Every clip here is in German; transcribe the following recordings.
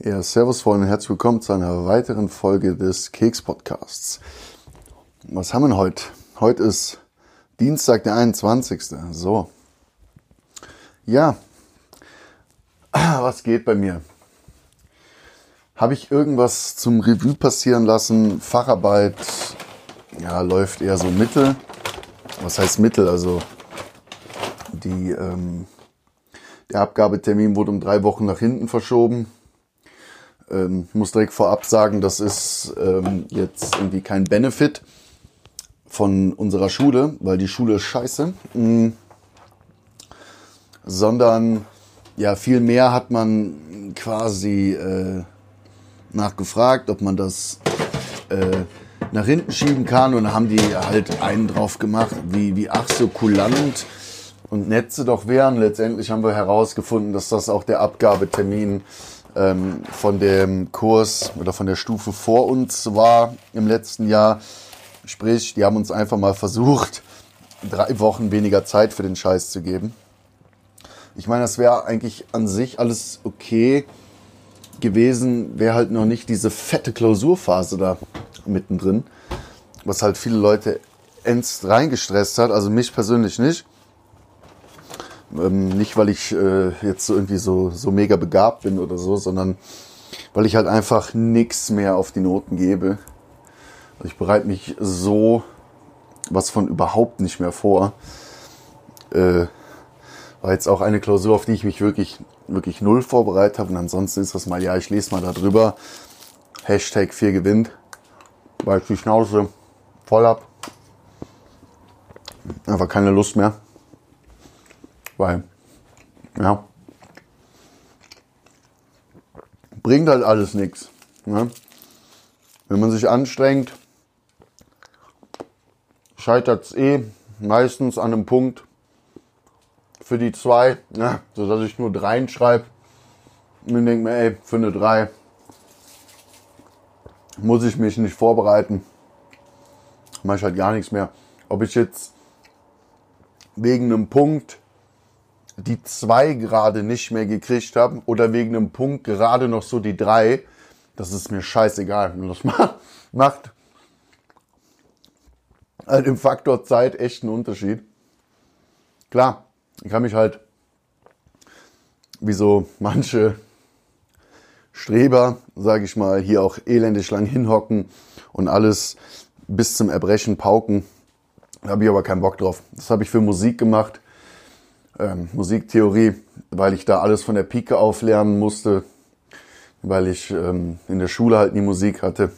Ja, servus Freunde und herzlich willkommen zu einer weiteren Folge des Keks-Podcasts. Was haben wir denn heute? Heute ist Dienstag, der 21. So. Ja. Was geht bei mir? Habe ich irgendwas zum Revue passieren lassen? Facharbeit, ja, läuft eher so mittel. Was heißt mittel? Also die, der Abgabetermin wurde um 3 Wochen nach hinten verschoben. Muss direkt vorab sagen, das ist jetzt irgendwie kein Benefit von unserer Schule, weil die Schule ist scheiße, sondern ja, viel mehr hat man quasi nachgefragt, ob man das nach hinten schieben kann, und haben die halt einen drauf gemacht, wie ach so kulant und nett sie doch wären. Letztendlich haben wir herausgefunden, dass das auch der Abgabetermin von dem Kurs oder von der Stufe vor uns war im letzten Jahr. Sprich, die haben uns einfach mal versucht, 3 Wochen weniger Zeit für den Scheiß zu geben. Ich meine, das wäre eigentlich an sich alles okay gewesen, wäre halt noch nicht diese fette Klausurphase da mittendrin, was halt viele Leute ernst reingestresst hat, also mich persönlich nicht. Nicht, weil ich jetzt so irgendwie so mega begabt bin oder so, sondern weil ich halt einfach nichts mehr auf die Noten gebe. Ich bereite mich so was von überhaupt nicht mehr vor. War jetzt auch eine Klausur, auf die ich mich wirklich, wirklich null vorbereitet habe. Und ansonsten ist das mal, ja, ich lese mal da drüber. Hashtag 4 gewinnt. Weil ich die Schnauze voll hab. Einfach keine Lust mehr. Weil, ja, bringt halt alles nichts. Ne? Wenn man sich anstrengt, scheitert es meistens an einem Punkt für die 2, ne? Sodass ich nur 3 schreibe. Und dann denke mir, für eine 3 muss ich mich nicht vorbereiten. Mache ich halt gar nichts mehr. Ob ich jetzt wegen einem Punkt die 2 gerade nicht mehr gekriegt haben oder wegen einem Punkt gerade noch so die 3, das ist mir scheißegal. Und das macht halt im Faktor Zeit echt einen Unterschied. Klar, ich kann mich halt, wie so manche Streber, sage ich mal, hier auch elendig lang hinhocken und alles bis zum Erbrechen pauken. Da habe ich aber keinen Bock drauf. Das habe ich für Musik gemacht. Musiktheorie, weil ich da alles von der Pike auf lernen musste, weil ich in der Schule halt nie Musik hatte,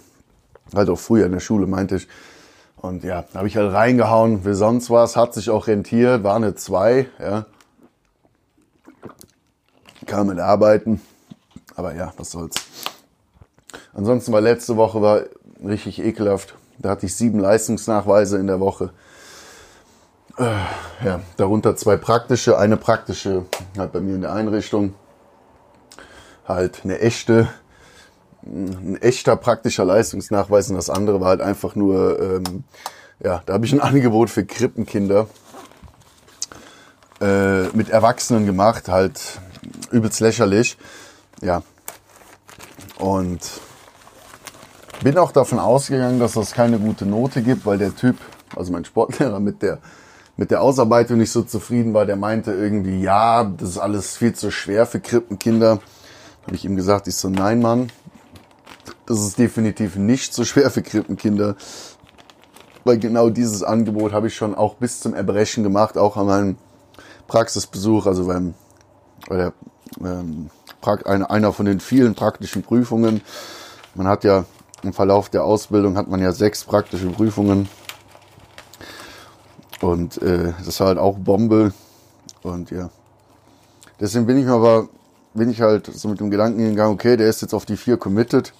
halt auch früher in der Schule, meinte ich. Und ja, da habe ich halt reingehauen, wie sonst was, hat sich auch rentiert, war eine 2, ja. Kam mit Arbeiten, aber ja, was soll's. Ansonsten war letzte Woche richtig ekelhaft, da hatte ich 7 Leistungsnachweise in der Woche. Ja, darunter 2 praktische, eine praktische halt bei mir in der Einrichtung, halt ein echter praktischer Leistungsnachweis, und das andere war halt einfach nur, ja, da habe ich ein Angebot für Krippenkinder mit Erwachsenen gemacht, halt übelst lächerlich, ja, und bin auch davon ausgegangen, dass das keine gute Note gibt, weil der Typ, also mein Sportlehrer, mit der Ausarbeitung nicht so zufrieden war. Der meinte irgendwie, ja, das ist alles viel zu schwer für Krippenkinder. Habe ich ihm gesagt, ich so, nein, Mann, das ist definitiv nicht so schwer für Krippenkinder, weil genau dieses Angebot habe ich schon auch bis zum Erbrechen gemacht, auch an meinem Praxisbesuch, also einer von den vielen praktischen Prüfungen. Man hat ja im Verlauf der Ausbildung hat man ja 6 praktische Prüfungen. Und das war halt auch Bombe. Und ja, deswegen bin ich halt so mit dem Gedanken gegangen, okay, der ist jetzt auf die 4 committed.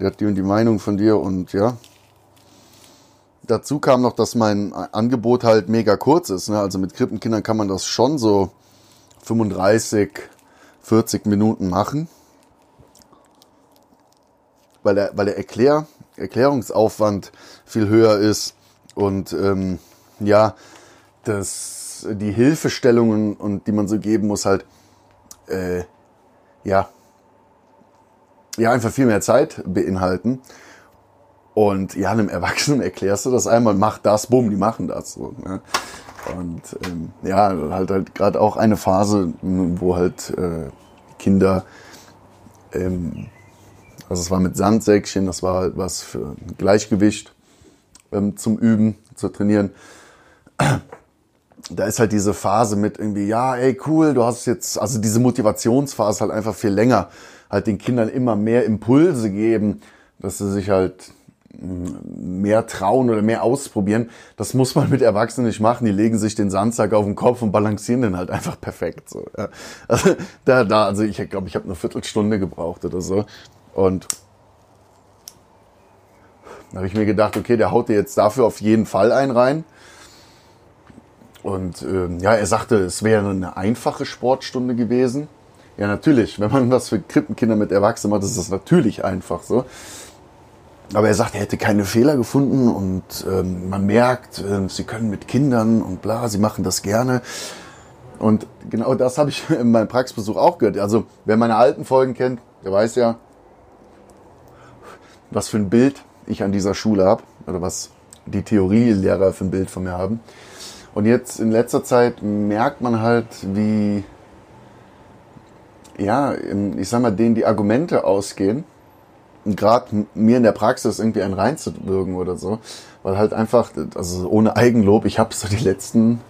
Der hat die und die Meinung von dir und ja. Dazu kam noch, dass mein Angebot halt mega kurz ist. Ne? Also mit Krippenkindern kann man das schon so 35, 40 Minuten machen. Weil der Erklärungsaufwand viel höher ist und ja, dass die Hilfestellungen und die man so geben muss halt, ja, ja einfach viel mehr Zeit beinhalten. Und ja, einem Erwachsenen erklärst du das einmal, mach das, bumm, die machen das so. Ne? Und ja, halt gerade auch eine Phase, wo halt Kinder, also es war mit Sandsäckchen, das war halt was für Gleichgewicht zum Üben, zu trainieren. Da ist halt diese Phase mit irgendwie, ja, ey, cool, du hast jetzt, also diese Motivationsphase halt einfach viel länger, halt den Kindern immer mehr Impulse geben, dass sie sich halt mehr trauen oder mehr ausprobieren. Das muss man mit Erwachsenen nicht machen. Die legen sich den Sandsack auf den Kopf und balancieren den halt einfach perfekt. So, ja. Also, also ich glaube, ich habe eine Viertelstunde gebraucht oder so. Und da habe ich mir gedacht, okay, der haut dir jetzt dafür auf jeden Fall einen rein. Und ja, er sagte, es wäre eine einfache Sportstunde gewesen. Ja, natürlich, wenn man was für Krippenkinder mit Erwachsenen macht, ist das natürlich einfach so. Aber er sagt, er hätte keine Fehler gefunden und man merkt, sie können mit Kindern und bla, sie machen das gerne. Und genau das habe ich in meinem Praxisbesuch auch gehört. Also wer meine alten Folgen kennt, der weiß ja, was für ein Bild ich an dieser Schule habe oder was die Theorielehrer für ein Bild von mir haben. Und jetzt in letzter Zeit merkt man halt, wie, ja, ich sag mal, denen die Argumente ausgehen. Gerade mir in der Praxis irgendwie einen reinzuwirken oder so, weil halt einfach, also ohne Eigenlob, ich habe so die letzten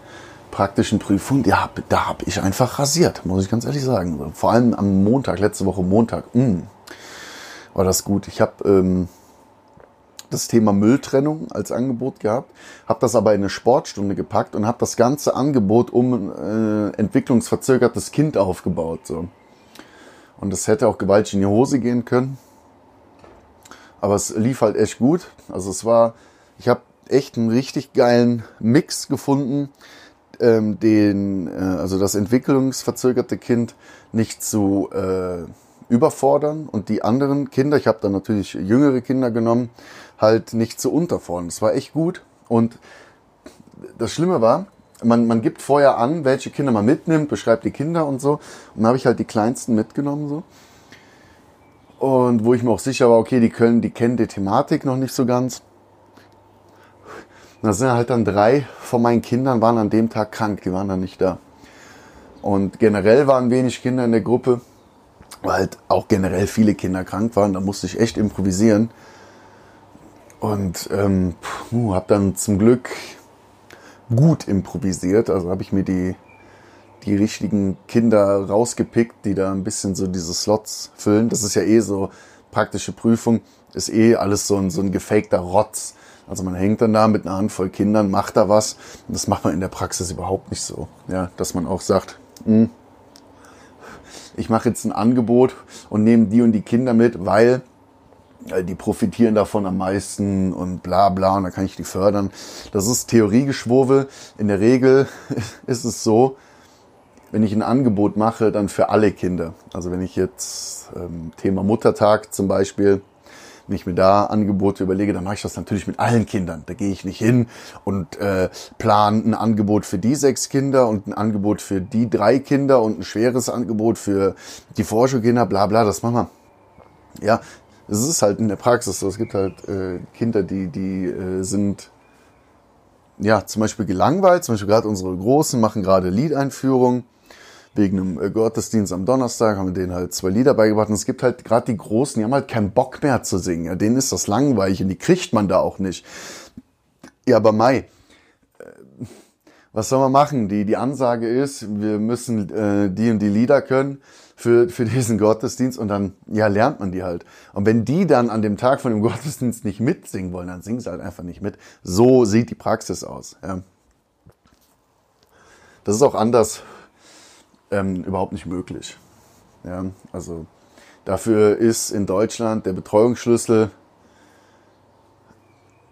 praktischen Prüfungen, ja, da habe ich einfach rasiert, muss ich ganz ehrlich sagen. Vor allem am Montag, letzte Woche Montag, war das gut. Ich habe das Thema Mülltrennung als Angebot gehabt, habe das aber in eine Sportstunde gepackt und habe das ganze Angebot um entwicklungsverzögertes Kind aufgebaut. So. Und das hätte auch gewaltig in die Hose gehen können. Aber es lief halt echt gut. Also es war, ich habe echt einen richtig geilen Mix gefunden, also das entwicklungsverzögerte Kind nicht zu überfordern und die anderen Kinder, ich habe dann natürlich jüngere Kinder genommen, halt nicht zu unterfordern. Es war echt gut. Und das Schlimme war, man gibt vorher an, welche Kinder man mitnimmt, beschreibt die Kinder und so. Und da habe ich halt die Kleinsten mitgenommen so. Und wo ich mir auch sicher war, okay, die kennen die Thematik noch nicht so ganz. Da sind halt dann 3 von meinen Kindern waren an dem Tag krank, die waren dann nicht da. Und generell waren wenig Kinder in der Gruppe, weil halt auch generell viele Kinder krank waren. Da musste ich echt improvisieren. Und habe dann zum Glück gut improvisiert. Also habe ich mir die richtigen Kinder rausgepickt, die da ein bisschen so diese Slots füllen. Das ist ja eh so, praktische Prüfung ist eh alles so ein gefakter Rotz. Also man hängt dann da mit einer Handvoll Kindern, macht da was. Und das macht man in der Praxis überhaupt nicht so. Ja, dass man auch sagt, ich mache jetzt ein Angebot und nehme die und die Kinder mit, weil die profitieren davon am meisten und bla bla und da kann ich die fördern. Das ist Theoriegeschwurbel. In der Regel ist es so, wenn ich ein Angebot mache, dann für alle Kinder. Also wenn ich jetzt Thema Muttertag zum Beispiel, wenn ich mir da Angebote überlege, dann mache ich das natürlich mit allen Kindern. Da gehe ich nicht hin und plane ein Angebot für die 6 Kinder und ein Angebot für die 3 Kinder und ein schweres Angebot für die Vorschulkinder, bla bla, das machen wir. Ja, es ist halt in der Praxis so. Es gibt halt Kinder, die sind ja zum Beispiel gelangweilt. Zum Beispiel gerade unsere Großen machen gerade Liedeinführung. Wegen einem Gottesdienst am Donnerstag haben wir denen halt 2 Lieder beigebracht. Und es gibt halt gerade die Großen, die haben halt keinen Bock mehr zu singen. Ja, denen ist das langweilig und die kriegt man da auch nicht. Ja, aber was soll man machen? Die Ansage ist, wir müssen die und die Lieder können für diesen Gottesdienst. Und dann, ja, lernt man die halt. Und wenn die dann an dem Tag von dem Gottesdienst nicht mitsingen wollen, dann singen sie halt einfach nicht mit. So sieht die Praxis aus. Ja. Das ist auch anders überhaupt nicht möglich. Ja, also dafür ist in Deutschland der Betreuungsschlüssel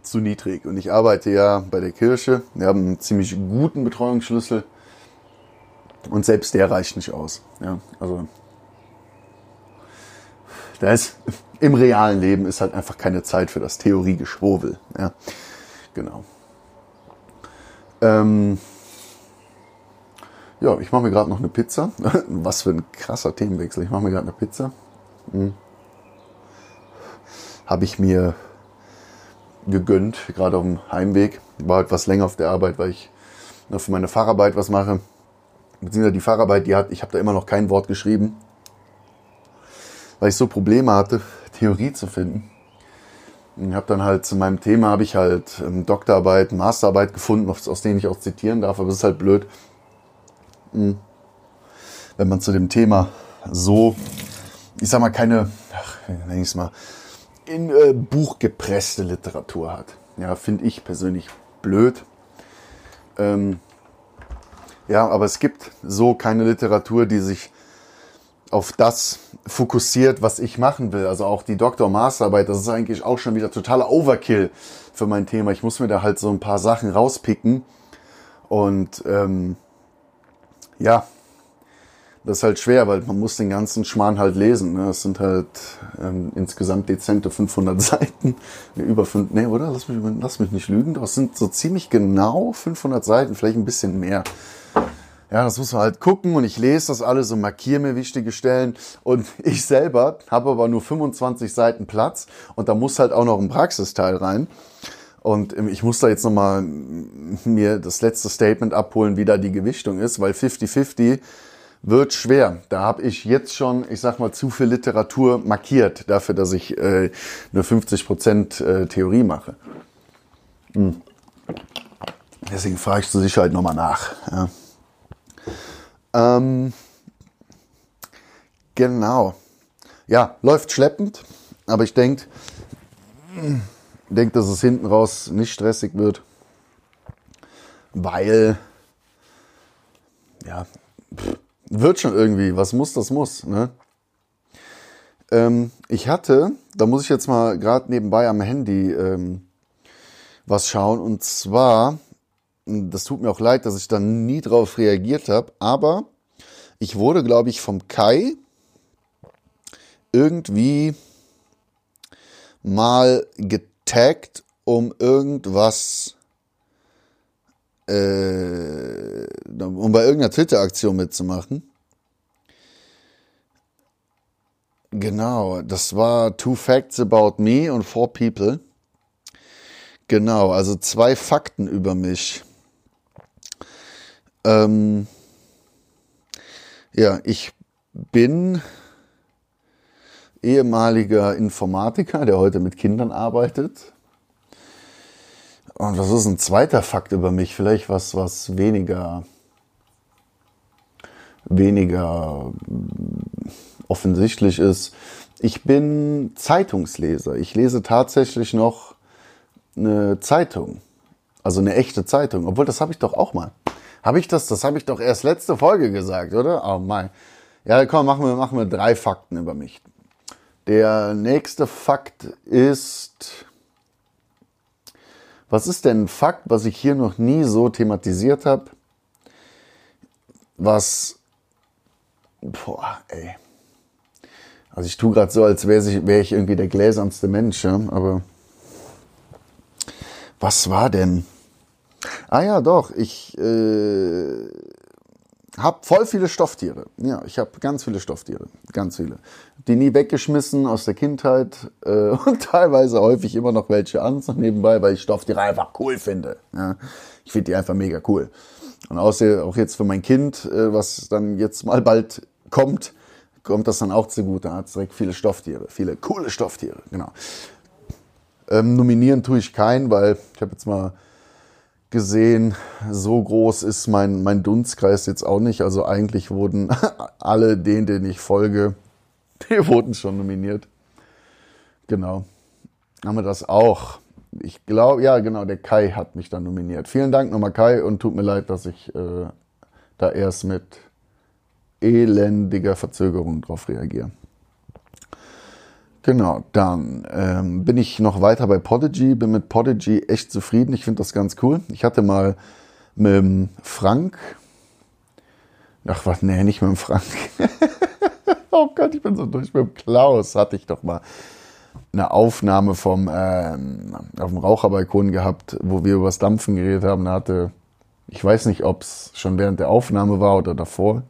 zu niedrig. Und ich arbeite ja bei der Kirche. Wir haben einen ziemlich guten Betreuungsschlüssel. Und selbst der reicht nicht aus. Ja, also da ist, im realen Leben ist halt einfach keine Zeit für das Theoriegeschwurbel. Ja, genau. Ja, ich mache mir gerade noch eine Pizza. Was für ein krasser Themenwechsel. Ich mache mir gerade eine Pizza. habe ich mir gegönnt, gerade auf dem Heimweg. Ich war halt was länger auf der Arbeit, weil ich noch für meine Fahrarbeit was mache. Beziehungsweise die Fahrarbeit, ich habe da immer noch kein Wort geschrieben, weil ich so Probleme hatte, Theorie zu finden. Und habe dann halt zu meinem Thema, habe ich halt Doktorarbeit, Masterarbeit gefunden, aus denen ich auch zitieren darf, aber es ist halt blöd, wenn man zu dem Thema so, ich sag mal, keine, nenn ich's mal, in Buch gepresste Literatur hat. Ja, finde ich persönlich blöd. Ja, aber es gibt so keine Literatur, die sich auf das fokussiert, was ich machen will. Also auch die Doktor- und Masterarbeit, das ist eigentlich auch schon wieder totaler Overkill für mein Thema. Ich muss mir da halt so ein paar Sachen rauspicken. Und ja, das ist halt schwer, weil man muss den ganzen Schmarrn halt lesen. Ne? Das sind halt insgesamt dezente 500 Seiten. Ne, über 5, ne, oder? Lass mich nicht lügen. Doch, es sind so ziemlich genau 500 Seiten, vielleicht ein bisschen mehr. Ja, das muss man halt gucken und ich lese das alles und markiere mir wichtige Stellen und ich selber habe aber nur 25 Seiten Platz und da muss halt auch noch ein Praxisteil rein und ich muss da jetzt nochmal mir das letzte Statement abholen, wie da die Gewichtung ist, weil 50-50 wird schwer. Da habe ich jetzt schon, ich sag mal, zu viel Literatur markiert dafür, dass ich nur 50% Theorie mache. Deswegen frage ich zur Sicherheit nochmal nach, ja. Genau. Ja, läuft schleppend, aber ich denke, dass es hinten raus nicht stressig wird, weil, ja, wird schon irgendwie, was muss, das muss, ne? Ich hatte, da muss ich jetzt mal gerade nebenbei am Handy was schauen, und zwar... Das tut mir auch leid, dass ich dann nie drauf reagiert habe, aber ich wurde, glaube ich, vom Kai irgendwie mal getaggt, um irgendwas, um bei irgendeiner Twitter-Aktion mitzumachen. Genau, das war 2 Facts About Me and 4 People. Genau, also 2 Fakten über mich. Ja, ich bin ehemaliger Informatiker, der heute mit Kindern arbeitet. Und was ist ein zweiter Fakt über mich? Vielleicht was weniger offensichtlich ist. Ich bin Zeitungsleser. Ich lese tatsächlich noch eine Zeitung. Also eine echte Zeitung. Obwohl, das habe ich doch auch mal. Habe ich das? Das habe ich doch erst letzte Folge gesagt, oder? Oh mein. Ja, komm, machen wir 3 Fakten über mich. Der nächste Fakt ist... Was ist denn ein Fakt, was ich hier noch nie so thematisiert habe? Was... Boah, ey. Also ich tue gerade so, als wäre ich irgendwie der gläsernste Mensch, ja? Aber... Was war denn... Ah ja, doch, ich habe voll viele Stofftiere. Ja, ich habe ganz viele Stofftiere, ganz viele. Die nie weggeschmissen aus der Kindheit und teilweise häufig immer noch welche an, so nebenbei, weil ich Stofftiere einfach cool finde. Ja, ich finde die einfach mega cool. Und außer auch jetzt für mein Kind, was dann jetzt mal bald kommt das dann auch zugute. Da hat es direkt viele Stofftiere, viele coole Stofftiere, genau. Nominieren tue ich keinen, weil ich habe jetzt mal... gesehen, so groß ist mein Dunstkreis jetzt auch nicht. Also eigentlich wurden alle denen ich folge, die wurden schon nominiert. Genau. Haben wir das auch. Ich glaube, ja genau, der Kai hat mich dann nominiert. Vielen Dank nochmal, Kai, und tut mir leid, dass ich da erst mit elendiger Verzögerung drauf reagiere. Genau, dann bin ich noch weiter bei Podigy, bin mit Podigy echt zufrieden. Ich finde das ganz cool. Ich hatte mal mit Frank, nicht mit Frank. Oh Gott, ich bin so durch. Mit Klaus hatte ich doch mal eine Aufnahme auf dem Raucherbalkon gehabt, wo wir über das Dampfen geredet haben. Da hatte, ich weiß nicht, ob es schon während der Aufnahme war oder davor,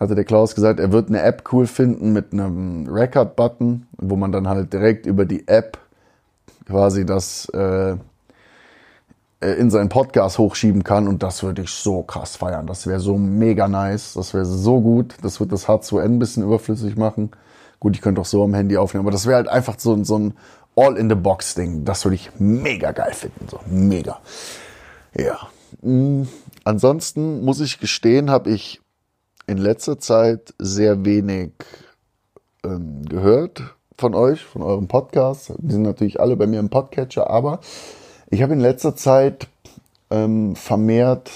hatte der Klaus gesagt, er wird eine App cool finden mit einem Record-Button, wo man dann halt direkt über die App quasi das in seinen Podcast hochschieben kann. Und das würde ich so krass feiern. Das wäre so mega nice. Das wäre so gut. Das wird das H2N ein bisschen überflüssig machen. Gut, ich könnte auch so am Handy aufnehmen. Aber das wäre halt einfach so ein All-in-the-Box-Ding. Das würde ich mega geil finden. So, mega. Ja. Ansonsten muss ich gestehen, habe ich in letzter Zeit sehr wenig gehört von euch, von eurem Podcast. Die sind natürlich alle bei mir im Podcatcher, aber ich habe in letzter Zeit vermehrt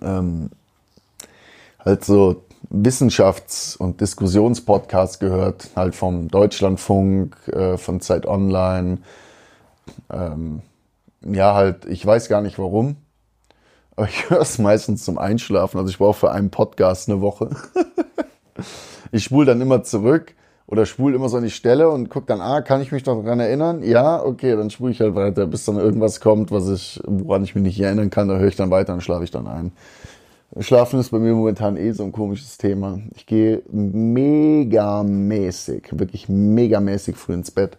halt so Wissenschafts- und Diskussionspodcasts gehört, halt vom Deutschlandfunk, von Zeit Online. Ja, halt, ich weiß gar nicht warum, aber ich höre es meistens zum Einschlafen. Also ich brauche für einen Podcast eine Woche. Ich spule dann immer zurück oder spule immer so an die Stelle und gucke dann, kann ich mich noch daran erinnern? Ja, okay, dann spule ich halt weiter, bis dann irgendwas kommt, woran ich mich nicht erinnern kann. Da höre ich dann weiter und schlafe ich dann ein. Schlafen ist bei mir momentan eh so ein komisches Thema. Ich gehe megamäßig früh ins Bett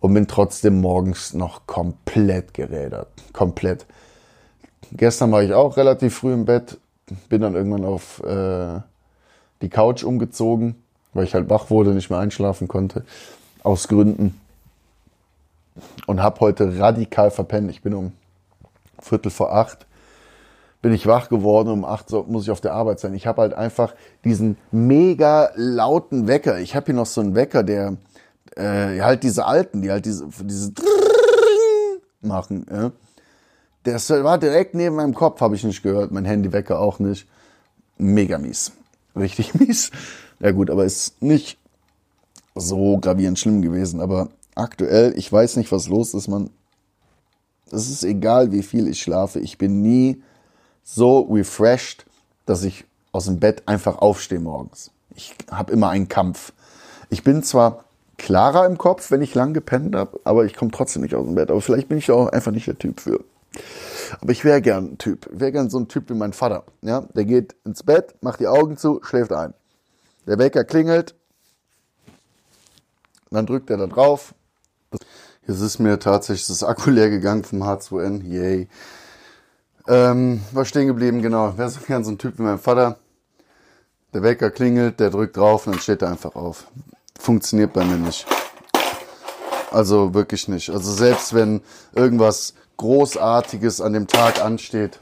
und bin trotzdem morgens noch komplett gerädert. Komplett. Gestern war ich auch relativ früh im Bett, bin dann irgendwann auf die Couch umgezogen, weil ich halt wach wurde, nicht mehr einschlafen konnte, aus Gründen. Und habe heute radikal verpennt. Ich bin um 7:45 bin ich wach geworden, um 8 muss ich auf der Arbeit sein. Ich habe halt einfach diesen mega lauten Wecker. Ich habe hier noch so einen Wecker, der halt diese alten, die halt diese machen. Ja. Das war direkt neben meinem Kopf, habe ich nicht gehört. Mein Handywecker auch nicht. Mega mies. Richtig mies. Ja gut, aber ist nicht so gravierend schlimm gewesen. Aber aktuell, ich weiß nicht, was los ist, Mann. Es ist egal, wie viel ich schlafe. Ich bin nie so refreshed, dass ich aus dem Bett einfach aufstehe morgens. Ich habe immer einen Kampf. Ich bin zwar klarer im Kopf, wenn ich lang gepennt habe, aber ich komme trotzdem nicht aus dem Bett. Aber vielleicht bin ich auch einfach nicht der Typ für. Aber ich wäre gern ein Typ. Ich wäre gern so ein Typ wie mein Vater. Ja? Der geht ins Bett, macht die Augen zu, schläft ein. Der Wecker klingelt, dann drückt er da drauf. Jetzt ist mir tatsächlich das Akku leer gegangen vom H2N. Yay. War stehen geblieben, genau. Wäre so gern so ein Typ wie mein Vater. Der Wecker klingelt, der drückt drauf und dann steht er einfach auf. Funktioniert bei mir nicht. Also wirklich nicht. Also selbst wenn irgendwas Großartiges an dem Tag ansteht,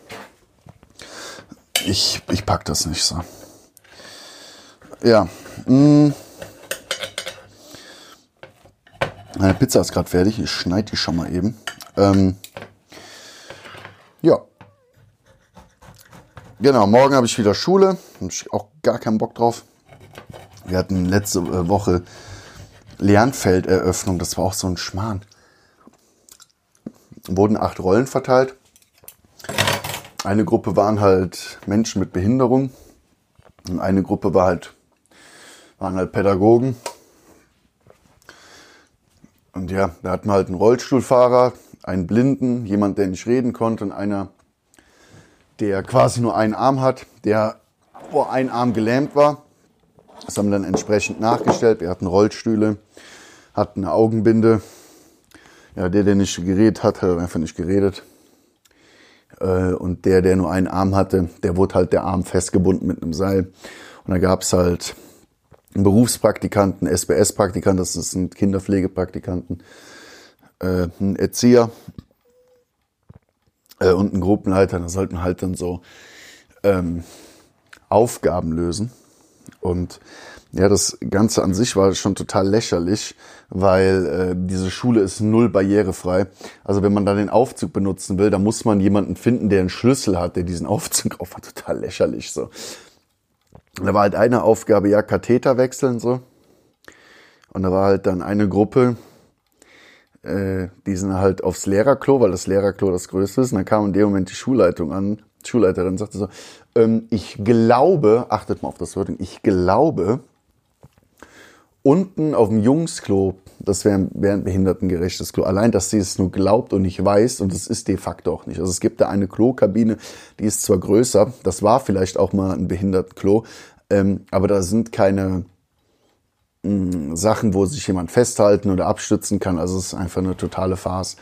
ich pack das nicht so. Ja. Meine Pizza ist gerade fertig. Ich schneide die schon mal eben. Ja. Genau, morgen habe ich wieder Schule. Habe ich auch gar keinen Bock drauf. Wir hatten letzte Woche Lernfelderöffnung. Das war auch so ein Schmarrn. Wurden 8 Rollen verteilt. Eine Gruppe waren halt Menschen mit Behinderung. Und eine Gruppe waren halt Pädagogen. Und ja, da hatten wir halt einen Rollstuhlfahrer, einen Blinden, jemand, der nicht reden konnte und einer, der quasi nur einen Arm hat, der vor einem Arm gelähmt war. Das haben wir dann entsprechend nachgestellt. Wir hatten Rollstühle, hatten eine Augenbinde. Ja, der nicht geredet hat, hat einfach nicht geredet. Und der nur einen Arm hatte, der wurde halt der Arm festgebunden mit einem Seil. Und da gab es halt einen Berufspraktikanten, einen SBS-Praktikanten, das sind Kinderpflegepraktikanten, einen Erzieher und einen Gruppenleiter. Da sollten halt dann so Aufgaben lösen. Und ja, das Ganze an sich war schon total lächerlich, weil diese Schule ist null barrierefrei. Also wenn man da den Aufzug benutzen will, dann muss man jemanden finden, der einen Schlüssel hat, der diesen Aufzug auf hat. Total lächerlich so. Und da war halt eine Aufgabe, ja, Katheter wechseln so. Und da war halt dann eine Gruppe, die sind halt aufs Lehrerklo, weil das Lehrerklo das Größte ist. Und dann kam in dem Moment die Schulleitung an. Die Schulleiterin sagte so, ich glaube, achtet mal auf das Wording, ich glaube, unten auf dem Jungsklo, das wäre ein behindertengerechtes Klo. Allein, dass sie es nur glaubt und nicht weiß, und das ist de facto auch nicht. Also es gibt da eine Klokabine, die ist zwar größer, das war vielleicht auch mal ein Behindertenklo, aber da sind keine Sachen, wo sich jemand festhalten oder abstützen kann. Also es ist einfach eine totale Farce.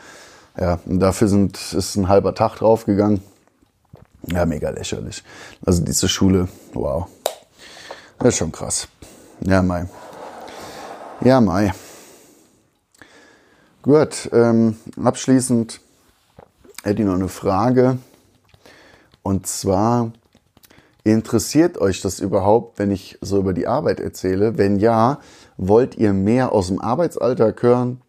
Ja, und dafür ist ein halber Tag draufgegangen. Ja, mega lächerlich. Also diese Schule, wow. Das ist schon krass. Ja, Mai. Gut, abschließend hätte ich noch eine Frage. Und zwar, interessiert euch das überhaupt, wenn ich so über die Arbeit erzähle? Wenn ja, wollt ihr mehr aus dem Arbeitsalltag hören,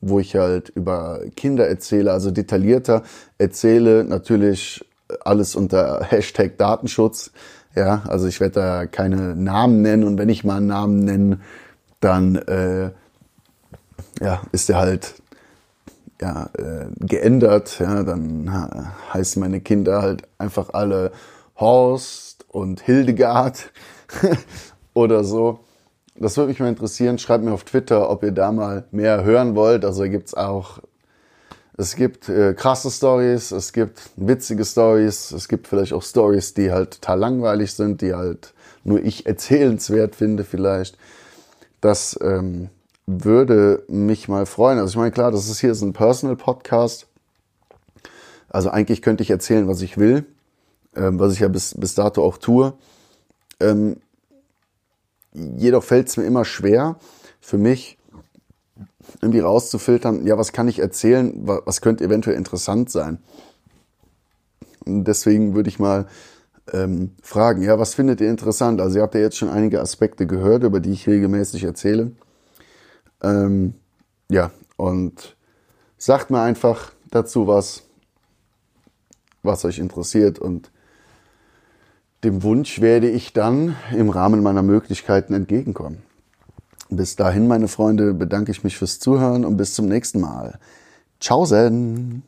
wo ich halt über Kinder erzähle, also detaillierter erzähle, natürlich alles unter Hashtag Datenschutz. Ja, also ich werde da keine Namen nennen, und wenn ich mal einen Namen nenne, dann ist der halt geändert. Ja, dann heißen meine Kinder halt einfach alle Horst und Hildegard oder so. Das würde mich mal interessieren. Schreibt mir auf Twitter, ob ihr da mal mehr hören wollt. Also es gibt krasse Stories, es gibt witzige Stories, es gibt vielleicht auch Stories, die halt total langweilig sind, die halt nur ich erzählenswert finde vielleicht. Das würde mich mal freuen. Also ich meine, klar, das ist hier so ein Personal-Podcast. Also eigentlich könnte ich erzählen, was ich will, was ich ja bis dato auch tue. Jedoch fällt es mir immer schwer, für mich irgendwie rauszufiltern, ja, was kann ich erzählen, was könnte eventuell interessant sein. Und deswegen würde ich mal fragen, ja, was findet ihr interessant? Also ihr habt ja jetzt schon einige Aspekte gehört, über die ich regelmäßig erzähle. Und sagt mir einfach dazu was euch interessiert, und dem Wunsch werde ich dann im Rahmen meiner Möglichkeiten entgegenkommen. Bis dahin, meine Freunde, bedanke ich mich fürs Zuhören und bis zum nächsten Mal. Tschaußen!